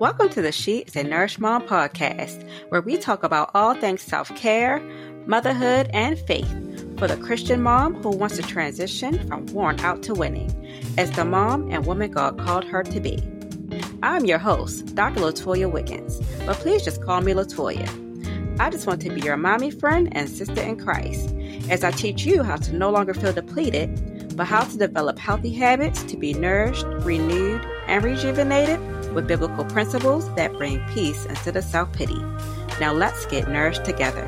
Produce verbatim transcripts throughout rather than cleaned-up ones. Welcome to the She is a Nourished Mom podcast, where we talk about all things self-care, motherhood, and faith for the Christian mom who wants to transition from worn out to winning as the mom and woman God called her to be. I'm your host, Doctor LaToya Wiggins, but please just call me LaToya. I just want to be your mommy friend and sister in Christ as I teach you how to no longer feel depleted, but how to develop healthy habits to be nourished, renewed, and rejuvenated with biblical principles that bring peace instead of self-pity. Now let's get nourished together.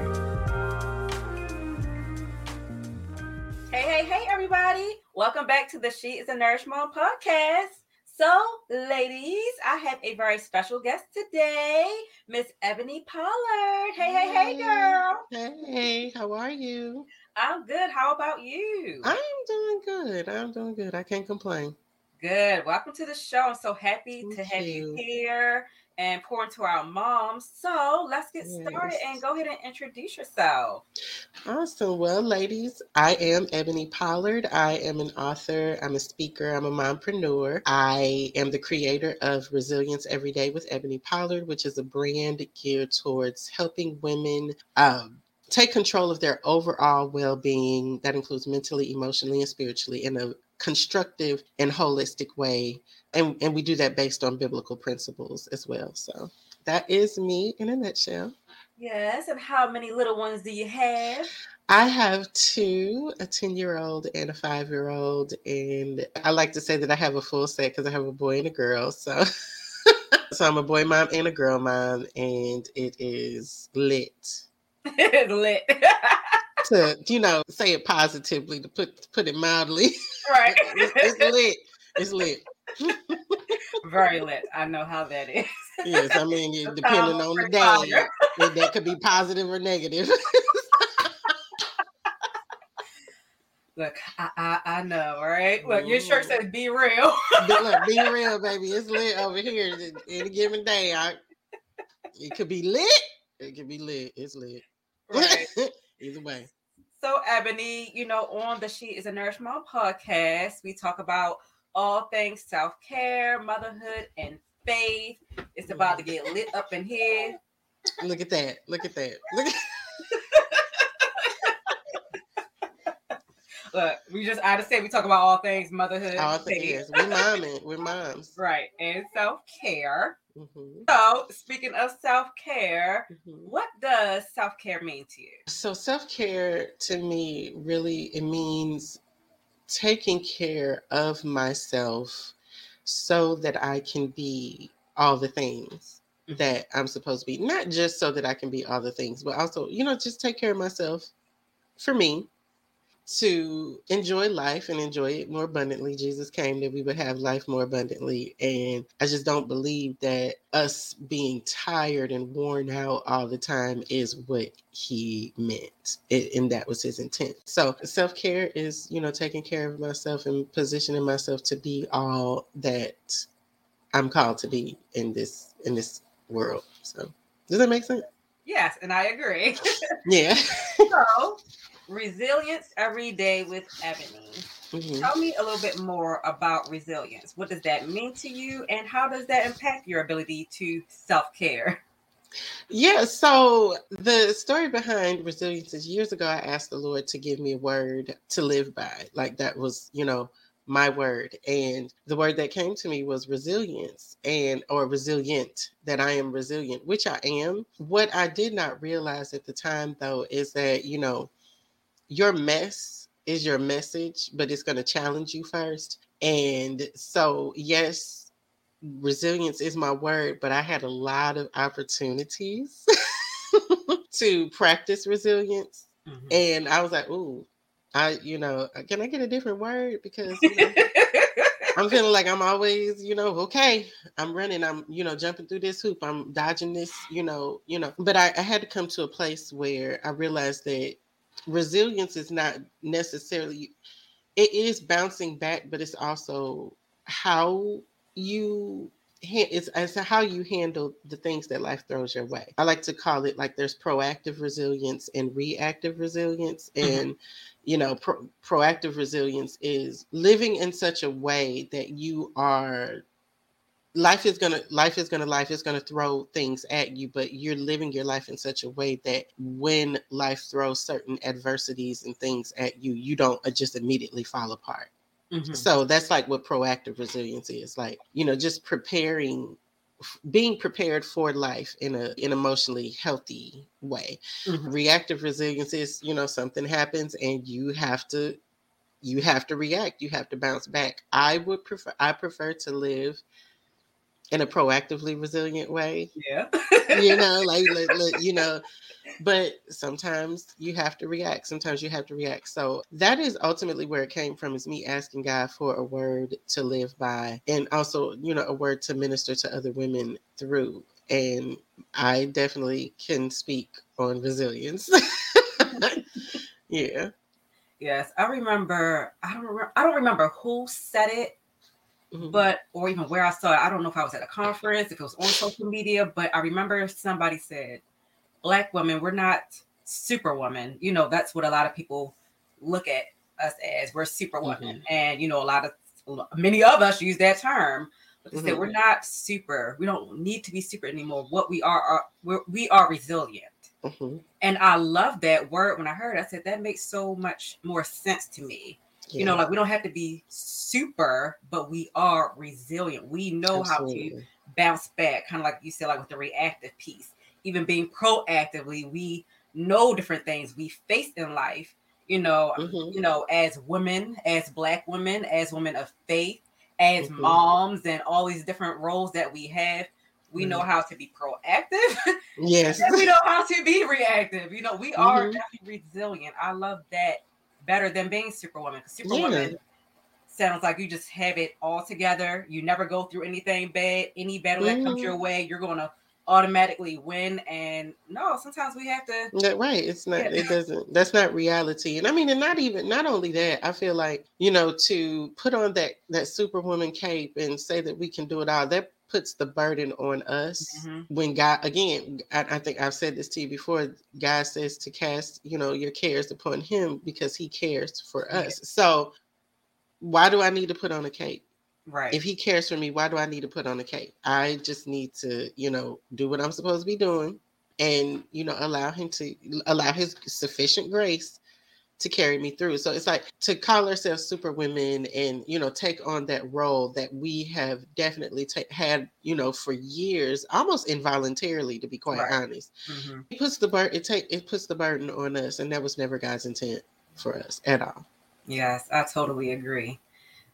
Hey, hey, hey, everybody. Welcome back to the She is a Nourished Mom podcast. So, ladies, I have a very special guest today, Miss Ebony Pollard. Hey, hey, hey, hey, girl. Hey, how are you? I'm good. How about you? I'm doing good. I'm doing good. I can't complain. Good. Welcome to the show. I'm so happy Thank to have you. you here and pour into our moms. So let's get yes. started and go ahead and introduce yourself. Awesome. Well, ladies, I am Ebony Pollard. I am an author. I'm a speaker. I'm a mompreneur. I am the creator of Resilience Everyday with Ebony Pollard, which is a brand geared towards helping women um, take control of their overall well-being. That includes mentally, emotionally, and spiritually in a constructive and holistic way. And, and we do that based on biblical principles as well. So that is me in a nutshell. Yes. And how many little ones do you have? I have two, a ten-year-old and a five-year-old. And I like to say that I have a full set because I have a boy and a girl. So, so I'm a boy mom and a girl mom, and it is lit. It's lit. To, you know, say it positively, to put put it mildly. Right. it's, it's lit. It's lit. Very lit. I know how that is. Yes, I mean, it, depending on the day, it, that could be positive or negative. Look, I, I I know, right? Look, Ooh. Your shirt says "Be real." Look, be real, baby. It's lit over here. Any given day, I, it could be lit. It could be lit. It's lit. Right. Either way. So, Ebony, you know, on the She is a Nourished Mom podcast, we talk about all things self-care, motherhood, and faith. It's about to get lit up in here. Look at that. Look at that. Look, at- Look we just, I just said we talk about all things motherhood. All things. We're momming. We're moms. Right. And self-care. Mm-hmm. So, speaking of self-care, mm-hmm. what does self-care mean to you? So, self-care to me, really, it means taking care of myself so that I can be all the things mm-hmm. that I'm supposed to be. Not just so that I can be all the things, but also, you know, just take care of myself for me to enjoy life and enjoy it more abundantly. Jesus came that we would have life more abundantly. And I just don't believe that us being tired and worn out all the time is what he meant. It, and that was his intent. So self-care is, you know, taking care of myself and positioning myself to be all that I'm called to be in this, in this world. So does that make sense? Yes. And I agree. Yeah. So, Resilience Every Day with Ebony. Mm-hmm. Tell me a little bit more about resilience. What does that mean to you, and how does that impact your ability to self-care? Yeah, so the story behind resilience is years ago, I asked the Lord to give me a word to live by. Like that was, you know, my word. And the word that came to me was resilience, and or resilient, that I am resilient, which I am. What I did not realize at the time, though, is that, you know, your mess is your message, but it's going to challenge you first. And so, yes, resilience is my word, but I had a lot of opportunities to practice resilience. Mm-hmm. And I was like, ooh, I, you know, can I get a different word? Because you know, I'm feeling like I'm always, you know, okay, I'm running, I'm, you know, jumping through this hoop, I'm dodging this, you know, you know, but I, I had to come to a place where I realized that resilience is not necessarily, it is bouncing back, but it's also how you, it's, it's how you handle the things that life throws your way. I like to call it like there's proactive resilience and reactive resilience. And, mm-hmm. you know, pro, proactive resilience is living in such a way that you are life is gonna, life is gonna, life is gonna throw things at you, but you're living your life in such a way that when life throws certain adversities and things at you, you don't just immediately fall apart. Mm-hmm. So that's like what proactive resilience is, like, you know, just preparing, being prepared for life in a in emotionally healthy way. Mm-hmm. Reactive resilience is, you know, something happens and you have to, you have to react, you have to bounce back. I would prefer, I prefer to live in a proactively resilient way. Yeah. You know, like, like, like, you know, but sometimes you have to react. Sometimes you have to react. So that is ultimately where it came from, is me asking God for a word to live by, and also, you know, a word to minister to other women through. And I definitely can speak on resilience. Yeah. Yes. I remember, I don't remember, I don't remember who said it. Mm-hmm. But, or even where I saw it, I don't know if I was at a conference, if it was on social media, but I remember somebody said, Black women, we're not superwoman. You know, that's what a lot of people look at us as. We're superwoman. Mm-hmm. And, you know, a lot of, many of us use that term, but they mm-hmm. said, we're not super. We don't need to be super anymore. What we are, are we're, we are resilient. Mm-hmm. And I love that word. When I heard it, I said, that makes so much more sense to me. Yeah. You know, like, we don't have to be super, but we are resilient. We know Absolutely. How to bounce back, kind of like you said, like with the reactive piece, even being proactively, we know different things we face in life, you know, mm-hmm. you know, as women, as Black women, as women of faith, as mm-hmm. moms, and all these different roles that we have. We mm-hmm. know how to be proactive. Yes. And we know how to be reactive. You know, we are mm-hmm. definitely resilient. I love that. Better than being superwoman. Superwoman yeah. sounds like you just have it all together. You never go through anything bad. Any battle mm-hmm. that comes your way, you're going to automatically win. And no, sometimes we have to. That, right. It's not, yeah. it doesn't, that's not reality. And I mean, and not even, not only that, I feel like, you know, to put on that, that superwoman cape and say that we can do it all, that puts the burden on us mm-hmm. when God, again, I, I think I've said this to you before, God says to cast, you know, your cares upon him because he cares for us. Yeah. So why do I need to put on a cape? Right. If he cares for me, why do I need to put on a cape? I just need to, you know, do what I'm supposed to be doing and, you know, allow him to allow his sufficient grace to carry me through. So it's like to call ourselves superwomen and, you know, take on that role that we have definitely ta- had, you know, for years, almost involuntarily, to be quite right. honest. Mm-hmm. It puts the bur- it take it puts the burden on us, and that was never God's intent for us at all. Yes, I totally agree.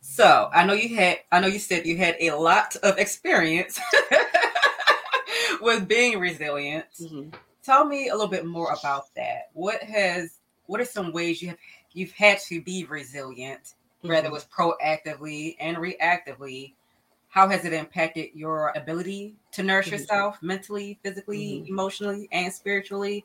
So I know you had, I know you said you had a lot of experience with being resilient. Mm-hmm. Tell me a little bit more about that. What has What are some ways you have you've had to be resilient, whether it was proactively and reactively? How has it impacted your ability to nourish mm-hmm. yourself mentally, physically, mm-hmm. emotionally, and spiritually,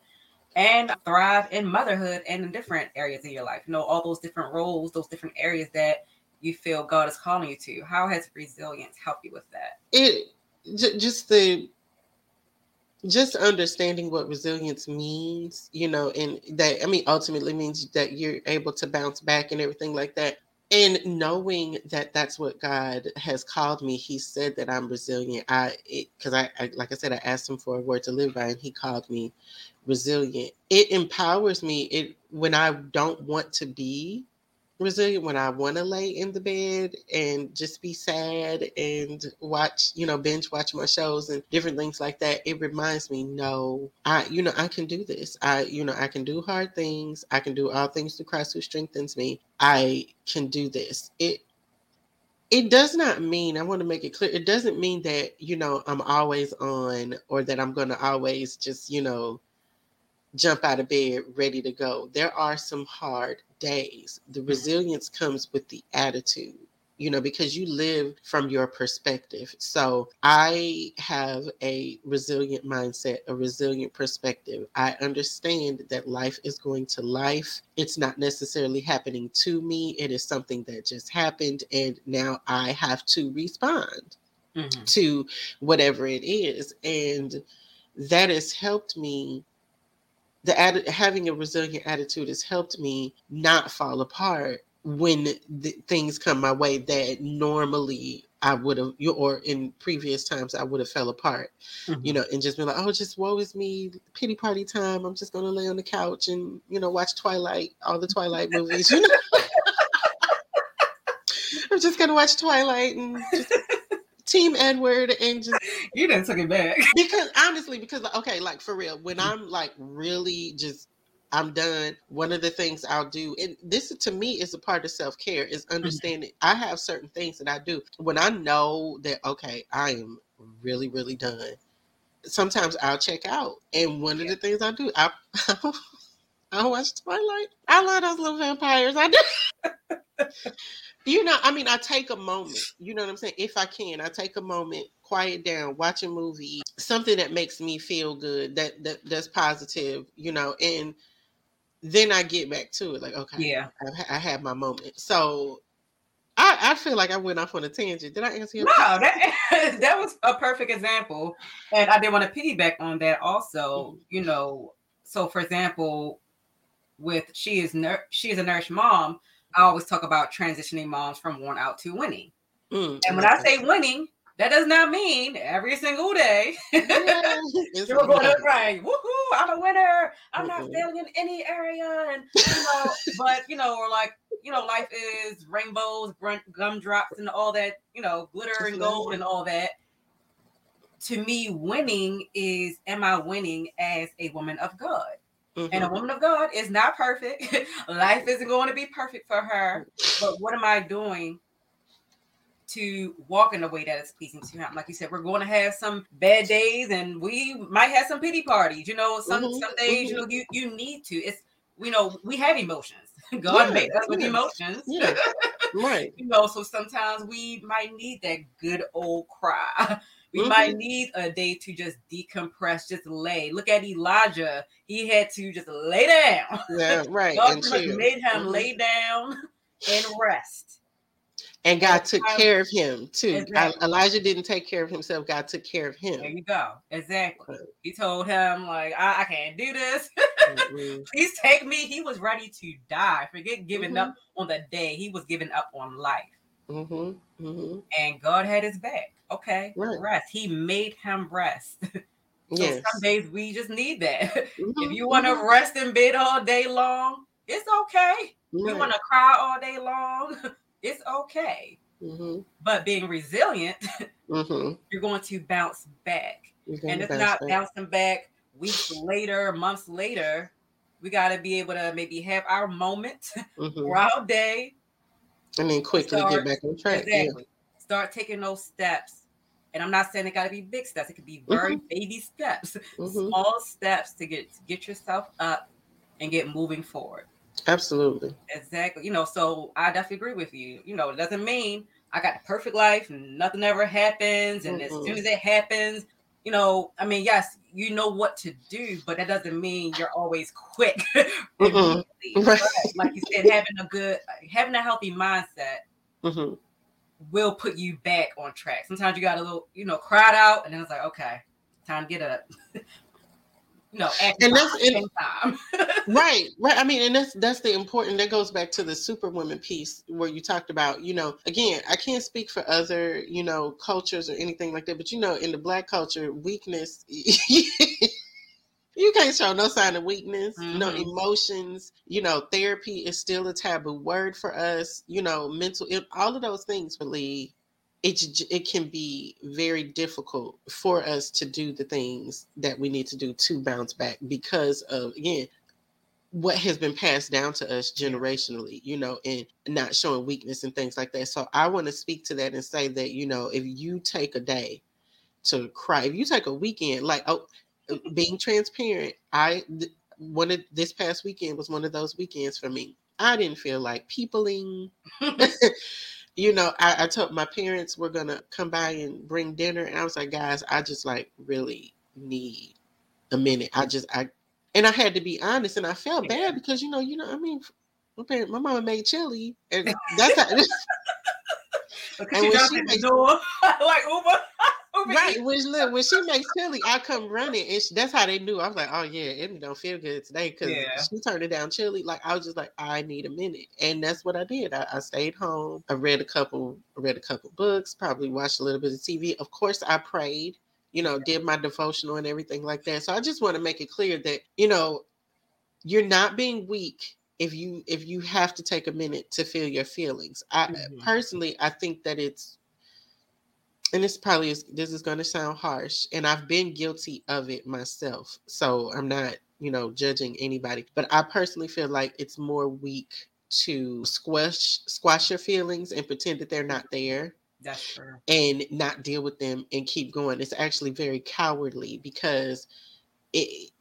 and thrive in motherhood and in different areas of your life? You know, all those different roles, those different areas that you feel God is calling you to. How has resilience helped you with that? It j- just the. Just understanding what resilience means, you know, and that, I mean, ultimately means that you're able to bounce back and everything like that. And knowing that that's what God has called me. He said that I'm resilient. I, it, cause I, I, like I said, I asked him for a word to live by and he called me resilient. It empowers me. It, when I don't want to be resilient, when I want to lay in the bed and just be sad and watch, you know, binge watch my shows and different things like that, it reminds me, no, I, you know, I can do this. I, you know, I can do hard things. I can do all things through Christ who strengthens me. I can do this. It, it does not mean, I want to make it clear, it doesn't mean that, you know, I'm always on or that I'm going to always just, you know, jump out of bed ready to go. There are some hard days. The resilience comes with the attitude, you know, because you live from your perspective. So I have a resilient mindset, a resilient perspective. I understand that life is going to life. It's not necessarily happening to me. It is something that just happened. And now I have to respond mm-hmm. to whatever it is. And that has helped me. The having a resilient attitude has helped me not fall apart when th- things come my way that normally I would have, or in previous times I would have fell apart, mm-hmm. you know, and just been like, oh, just woe is me, pity party time. I'm just going to lay on the couch and, you know, watch Twilight, all the Twilight movies, you know. I'm just going to watch Twilight and just Team Edward and just. You done took it back. Because honestly, because, okay, like for real, when I'm like really just, I'm done. One of the things I'll do, and this to me is a part of self-care, is understanding mm-hmm. I have certain things that I do when I know that, okay, I am really, really done. Sometimes I'll check out. And one yeah. of the things I do, I, I watch Twilight. I love those little vampires. I do. You know, I mean, I take a moment, you know what I'm saying? If I can, I take a moment, quiet down, watch a movie, something that makes me feel good, that, that that's positive, you know, and then I get back to it. Like, okay, yeah, I, I had my moment. So I, I feel like I went off on a tangent. Did I answer your question? No, that, that was a perfect example. And I did want to piggyback on that also, mm-hmm. you know, so for example, with She is Nour- She is a Nourished Mom, I always talk about transitioning moms from worn out to winning. Mm-hmm. And when I say winning, that does not mean every single day yeah, you're going to cry, woohoo, I'm a winner. I'm mm-hmm. not failing in any area. And you know, but you know, or like, you know, life is rainbows, gumdrops, and all that, you know, glitter and gold and all that. To me, winning is, am I winning as a woman of God? Mm-hmm. And a woman of God is not perfect. Life isn't going to be perfect for her. But what am I doing to walk in a way that is pleasing to him? Like you said, we're going to have some bad days and we might have some pity parties. You know, some, mm-hmm. some days, mm-hmm. you know, you, you need to. It's, you know, we have emotions. God yeah, made us yeah. with emotions. Yeah. Right. You know, so sometimes we might need that good old cry. We mm-hmm. might need a day to just decompress, just lay. Look at Elijah. He had to just lay down. Yeah, right. God made him mm-hmm. lay down and rest. And God That's took how, care of him, too. Exactly. I, Elijah didn't take care of himself. God took care of him. There you go. Exactly. Right. He told him, like, I, I can't do this. mm-hmm. Please take me. He was ready to die. Forget giving mm-hmm. up on the day. He was giving up on life. Mm-hmm. Mm-hmm. And God had his back. Okay, right. Rest. He made him rest. So yes. Some days we just need that. Mm-hmm. If you want to mm-hmm. rest in bed all day long, it's okay. Right. You want to cry all day long, it's okay. Mm-hmm. But being resilient, mm-hmm. you're going to bounce back. And it's not back. bouncing back weeks later, months later. We got to be able to maybe have our moment mm-hmm. or our day. And then quickly start, get back on track. Exactly. Yeah. Start taking those steps. And I'm not saying it got to be big steps. It could be very mm-hmm. baby steps, mm-hmm. small steps to get to get yourself up and get moving forward. Absolutely. Exactly. You know, so I definitely agree with you. You know, it doesn't mean I got the perfect life and nothing ever happens. And mm-hmm. as soon as it happens, you know, I mean, yes, you know what to do, but that doesn't mean you're always quick. mm-hmm. right. Like you said, having a good, having a healthy mindset. Mm-hmm. will put you back on track. Sometimes you got a little, you know, cried out, and then it's like, okay, time to get up. you know, at and time, that's and, time. right, right. I mean, and that's that's the important. That goes back to the superwoman piece where you talked about, you know, again, I can't speak for other, you know, cultures or anything like that, but you know, in the Black culture, weakness. You can't show no sign of weakness, mm-hmm. no emotions. You know, therapy is still a taboo word for us. You know, mental, it, all of those things really, it, it can be very difficult for us to do the things that we need to do to bounce back because of, again, what has been passed down to us generationally, you know, and not showing weakness and things like that. So I want to speak to that and say that, you know, if you take a day to cry, if you take a weekend, like, oh, being transparent, I th- one of this past weekend was one of those weekends for me. I didn't feel like peopling. you know, I, I told my parents we're gonna come by and bring dinner, and I was like, guys, I just like really need a minute. I just I and I had to be honest, and I felt bad because you know, you know, I mean, my parents, my mama made chili, and that's how. Because and she dropped at the door like Uber. over right. Eating. Which look, when she makes chili, I come running, and she, that's how they knew. I was like, oh yeah, it don't feel good today because yeah. she turned it down chili. Like I was just like, I need a minute, and that's what I did. I, I stayed home. I read a couple, I read a couple books. Probably watched a little bit of T V. Of course, I prayed. You know, did my devotional and everything like that. So I just want to make it clear that, you know, you're not being weak if you if you have to take a minute to feel your feelings. I mm-hmm. personally, I think that it's, and this probably is, this is going to sound harsh, and I've been guilty of it myself. So I'm not, you know, judging anybody, but I personally feel like it's more weak to squash squash your feelings and pretend that they're not there. That's true. And not deal with them and keep going. It's actually very cowardly because it,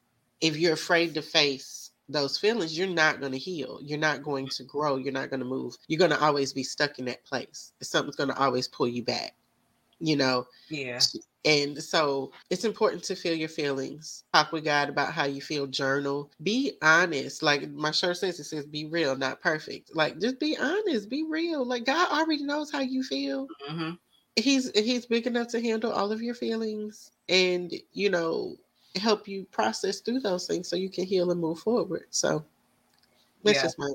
if you're afraid to face those feelings, you're not going to heal. You're not going to grow. You're not going to move. You're going to always be stuck in that place. Something's going to always pull you back, you know? Yeah. And so it's important to feel your feelings. Talk with God about how you feel. Journal. Be honest. Like my shirt says, it says, be real, not perfect. Like just be honest, be real. Like God already knows how you feel. Mm-hmm. He's, he's big enough to handle all of your feelings and, you know, help you process through those things so you can heal and move forward. So that's yeah. just my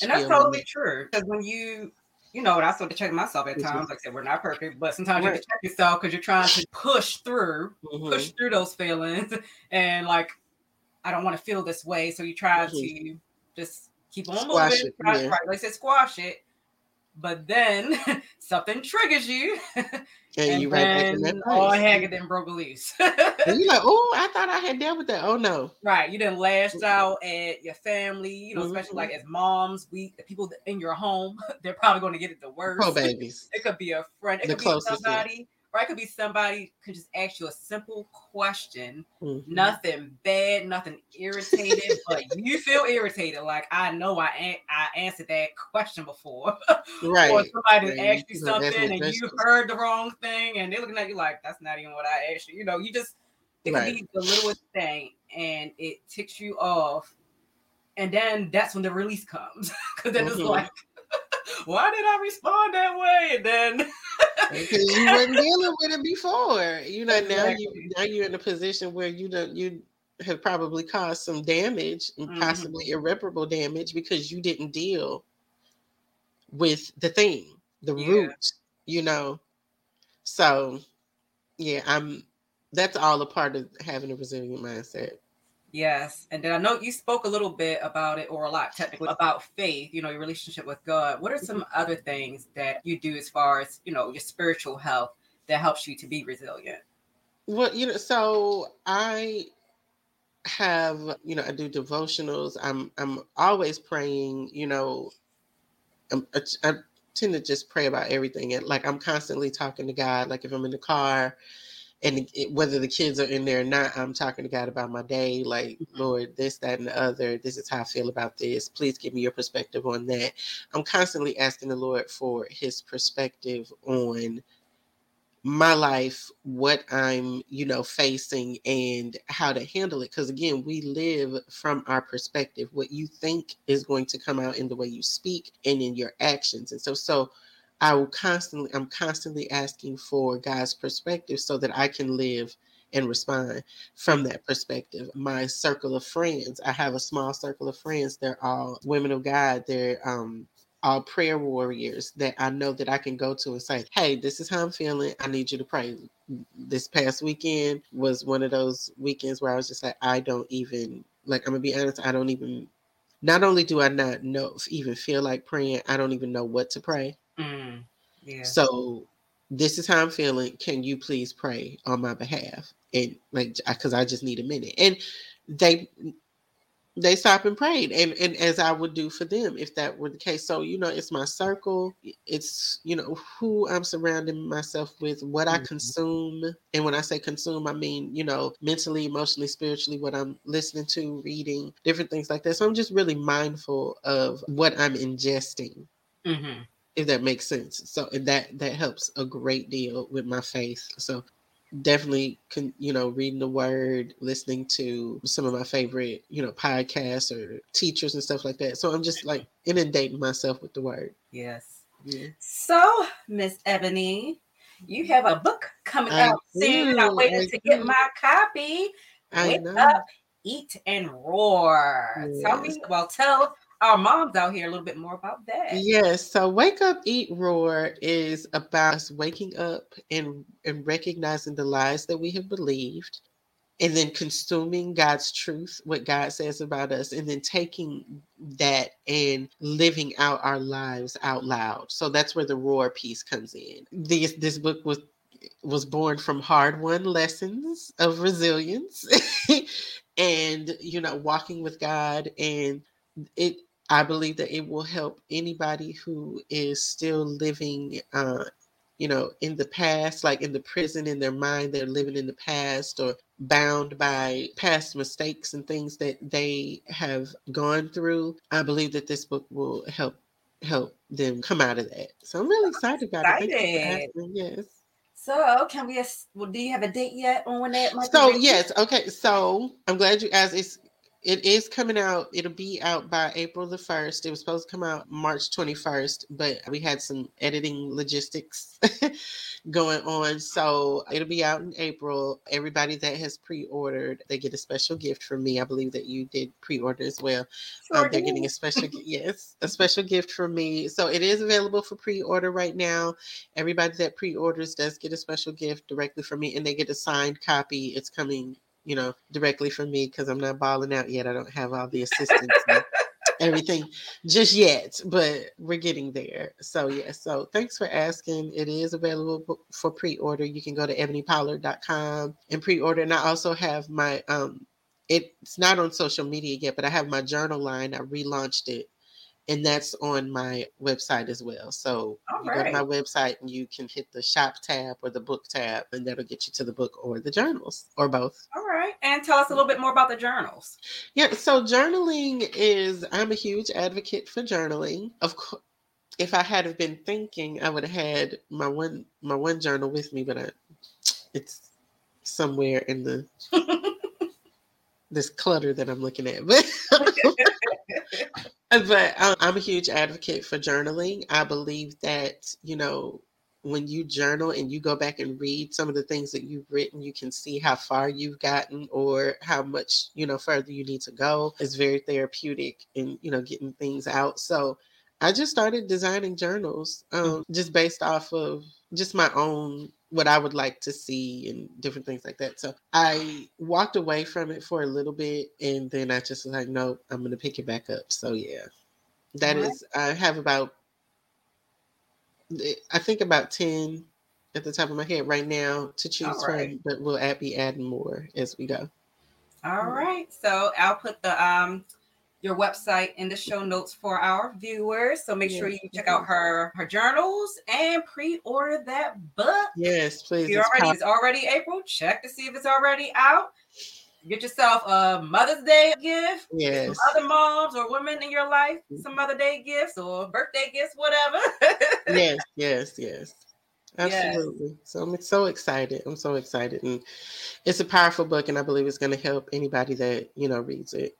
And that's totally true. Because when you... You know, and I sort of check myself at times. Like I said, we're not perfect, but sometimes right. you have to check yourself because you're trying to push through, mm-hmm. push through those feelings. And like, I don't want to feel this way. So you try mm-hmm. to just keep on squash moving. It, try, yeah. right, let's say squash it. But then something triggers you. And, and you right back in all haggard and broke loose. And you're like, oh, I thought I had dealt with that. Oh, no. Right. You done lashed out at your family, you know, mm-hmm. especially like as moms, we the people in your home, they're probably going to get it the worst. Oh, babies. It could be a friend. It the could closest, be somebody. Yeah. Or it could be somebody could just ask you a simple question, mm-hmm. nothing bad, nothing irritated, but you feel irritated. Like I know I an- I answered that question before, right? Or somebody right. asked you so something and you heard the wrong thing, and they're looking at you like that's not even what I asked you. You know, you just it right. can be the littlest thing, and it ticks you off, and then that's when the release comes because then mm-hmm. it's like. Why did I respond that way? And then because you weren't dealing with it before, you know. Now exactly. you now you're in a position where you don't you have probably caused some damage and mm-hmm. possibly irreparable damage because you didn't deal with the thing, the yeah. root, you know. So, yeah, I'm. That's all a part of having a resilient mindset. Yes. And then I know you spoke a little bit about it or a lot technically about faith, you know, your relationship with God. What are some other things that you do as far as, you know, your spiritual health that helps you to be resilient? Well, you know, so I have, you know, I do devotionals. I'm I'm always praying, you know, I'm, I, I tend to just pray about everything. And like I'm constantly talking to God, like if I'm in the car. And it, whether the kids are in there or not, I'm talking to God about my day, like, Lord, this, that, and the other. This is how I feel about this. Please give me your perspective on that. I'm constantly asking the Lord for his perspective on my life, what I'm, you know, facing and how to handle it. Because, again, we live from our perspective. What you think is going to come out in the way you speak and in your actions. And so, so. I will constantly, I'm constantly asking for God's perspective so that I can live and respond from that perspective. My circle of friends, I have a small circle of friends. They're all women of God. They're um, all prayer warriors that I know that I can go to and say, hey, this is how I'm feeling. I need you to pray. This past weekend was one of those weekends where I was just like, I don't even, like, I'm going to be honest, I don't even, not only do I not know, even feel like praying, I don't even know what to pray. Mm, yeah. So this is how I'm feeling. Can you please pray on my behalf? And like, because I just need a minute. And they they stopped and prayed, and and as I would do for them if that were the case. So you know, it's my circle. It's you know who I'm surrounding myself with, what mm-hmm. I consume, and when I say consume, I mean you know mentally, emotionally, spiritually, what I'm listening to, reading, different things like that. So I'm just really mindful of what I'm ingesting. Mm-hmm. If that makes sense. So that, that helps a great deal with my faith. So definitely, con, you know, reading the word, listening to some of my favorite, you know, podcasts or teachers and stuff like that. So I'm just like inundating myself with the word. Yes. Yeah. So Miss Ebony, you have a book coming I out do, soon. I'm waiting I to do. get my copy. I Wake know. Up, Eat, and Roar. Yes. Tell me, well, tell our moms out here a little bit more about that. Yes. So Wake Up, Eat, Roar is about us waking up and, and recognizing the lies that we have believed, and then consuming God's truth, what God says about us, and then taking that and living out our lives out loud. So that's where the roar piece comes in. This, this book was was born from hard-won lessons of resilience and, you know, walking with God. And it, I believe that it will help anybody who is still living, uh, you know, in the past, like in the prison in their mind, they're living in the past or bound by past mistakes and things that they have gone through. I believe that this book will help help them come out of that. So I'm really excited about excited. it. Yes. So, can we? Well, do you have a date yet on when that might? So yes, okay. So I'm glad you asked. It's it is coming out. It'll be out by April the first. It was supposed to come out March twenty-first, but we had some editing logistics going on. So it'll be out in April. Everybody that has pre-ordered, they get a special gift from me. I believe that you did pre-order as well. Sure um, they're getting a special yes, a special gift from me. So it is available for pre-order right now. Everybody that pre-orders does get a special gift directly from me, and they get a signed copy. It's coming, you know, directly from me, because I'm not balling out yet. I don't have all the assistance and everything just yet, but we're getting there. So, yeah. So thanks for asking. It is available for pre-order. You can go to ebony pollard dot com and pre-order. And I also have my, um, it's not on social media yet, but I have my journal line. I relaunched it, and that's on my website as well. So all you right. go to my website and you can hit the shop tab or the book tab, and that'll get you to the book or the journals or both. All right. And tell us a little bit more about the journals. Yeah. So journaling is, I'm a huge advocate for journaling. Of course, if I had have been thinking, I would have had my one, my one journal with me, but I, it's somewhere in the, this clutter that I'm looking at, but But um, I'm a huge advocate for journaling. I believe that, you know, when you journal and you go back and read some of the things that you've written, you can see how far you've gotten or how much, you know, further you need to go. It's very therapeutic and, you know, getting things out. So I just started designing journals um, just based off of just my own, what I would like to see and different things like that. So I walked away from it for a little bit, and then I just was like, nope, I'm going to pick it back up. So yeah, that is, I have about, I think about ten at the top of my head right now to choose from, but we'll add, be adding more as we go. All right. So I'll put the, um, your website in the show notes for our viewers. So make yeah. sure you check out her her journals and pre-order that book. Yes, please. It's, already, it's already April. Check to see if it's already out. Get yourself a Mother's Day gift. Yes. Other moms or women in your life, some Mother's Day gifts or birthday gifts, whatever. yes, yes, yes. Absolutely. Yes. So I'm so excited. I'm so excited. And it's a powerful book, and I believe it's going to help anybody that, you know, reads it.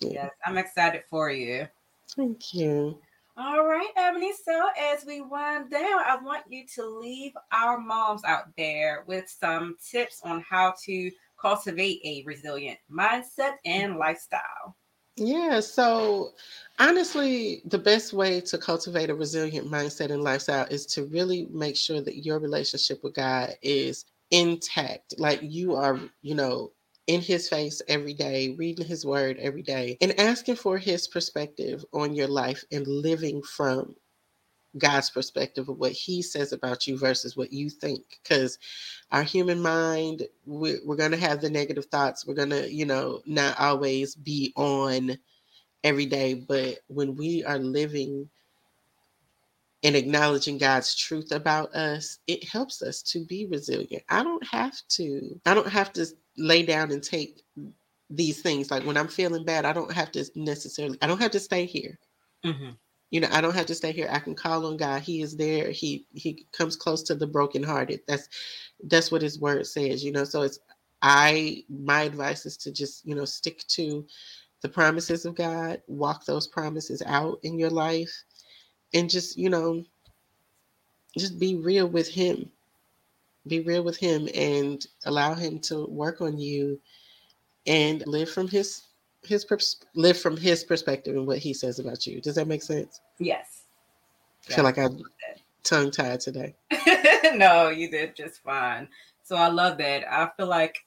Yes, I'm excited for you. Thank you. All right, Ebony. So as we wind down, I want you to leave our moms out there with some tips on how to cultivate a resilient mindset and lifestyle. Yeah. So honestly, the best way to cultivate a resilient mindset and lifestyle is to really make sure that your relationship with God is intact. Like you are, you know, in his face every day, reading his word every day, and asking for his perspective on your life and living from God's perspective of what he says about you versus what you think. Because our human mind, we're, we're going to have the negative thoughts. We're going to, you know, not always be on every day. But when we are living and acknowledging God's truth about us, it helps us to be resilient. I don't have to, I don't have to lay down and take these things. Like when I'm feeling bad, I don't have to necessarily, I don't have to stay here. Mm-hmm. You know, I don't have to stay here. I can call on God. He is there. He, he comes close to the brokenhearted. That's, that's what his word says, you know? So it's, I, my advice is to just, you know, stick to the promises of God, walk those promises out in your life. And just, you know, just be real with him. Be real with him and allow him to work on you and live from his his pers- live from his perspective and what he says about you. Does that make sense? Yes. I feel like I'm tongue tied today. No, you did just fine. So I love that. I feel like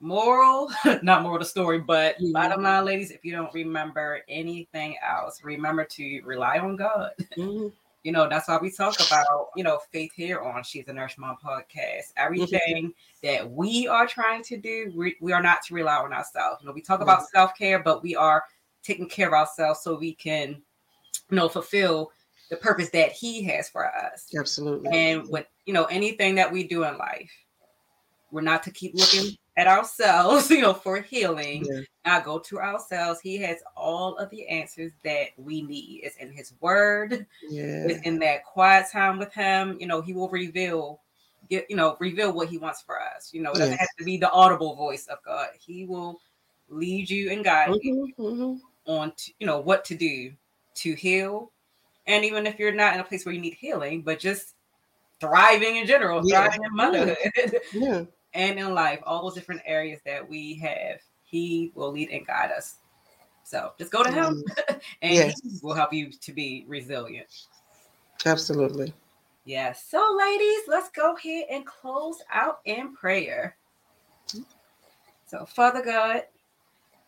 moral, not moral the story, but mm-hmm. bottom line, ladies, if you don't remember anything else, remember to rely on God. Mm-hmm. You know, that's why we talk about, you know, faith here on She's a Nourished Mom podcast. Everything mm-hmm. that we are trying to do, we, we are not to rely on ourselves. You know, we talk mm-hmm. about self-care, but we are taking care of ourselves so we can, you know, fulfill the purpose that he has for us. Absolutely. And with, you know, anything that we do in life, we're not to keep looking at ourselves, you know, for healing. Yeah. Now go to ourselves. He has all of the answers that we need. It's in his word. Yeah. It's in that quiet time with him. You know, he will reveal, get, you know, reveal what he wants for us. You know, it doesn't yeah. have to be the audible voice of God. He will lead you and guide mm-hmm, you mm-hmm. on, to, you know, what to do to heal. And even if you're not in a place where you need healing, but just thriving in general, yeah. thriving in motherhood. Yeah. And in life, all those different areas that we have, he will lead and guide us. So just go to him mm. and yes. he will help you to be resilient. Absolutely. Yes. Yeah. So ladies, let's go ahead and close out in prayer. So Father God,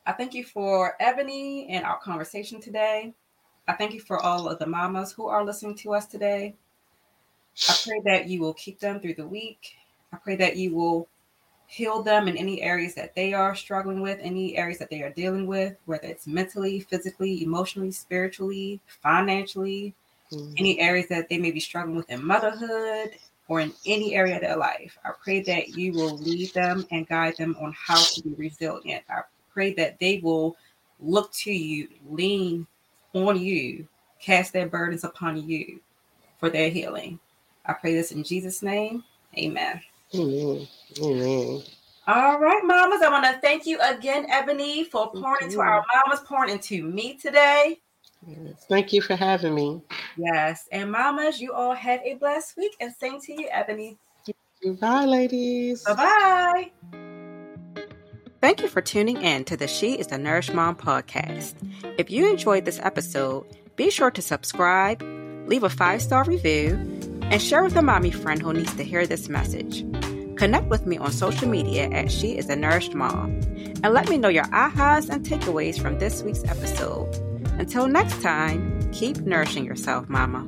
I thank you for Ebony and our conversation today. I thank you for all of the mamas who are listening to us today. I pray that you will keep them through the week. I pray that you will heal them in any areas that they are struggling with, any areas that they are dealing with, whether it's mentally, physically, emotionally, spiritually, financially, mm-hmm. any areas that they may be struggling with in motherhood or in any area of their life. I pray that you will lead them and guide them on how to be resilient. I pray that they will look to you, lean on you, cast their burdens upon you for their healing. I pray this in Jesus' name. Amen. Amen. Amen. All right, mamas. I want to thank you again, Ebony, for pouring into our mamas, pouring into me today. Yes. Thank you for having me. Yes. And mamas, you all have a blessed week. And same to you, Ebony. Bye, ladies. Bye-bye. Thank you for tuning in to the She is a Nourished Mom podcast. If you enjoyed this episode, be sure to subscribe, leave a five-star review, and share with a mommy friend who needs to hear this message. Connect with me on social media at She is a Nourished Mom, and let me know your ahas and takeaways from this week's episode. Until next time, keep nourishing yourself, mama.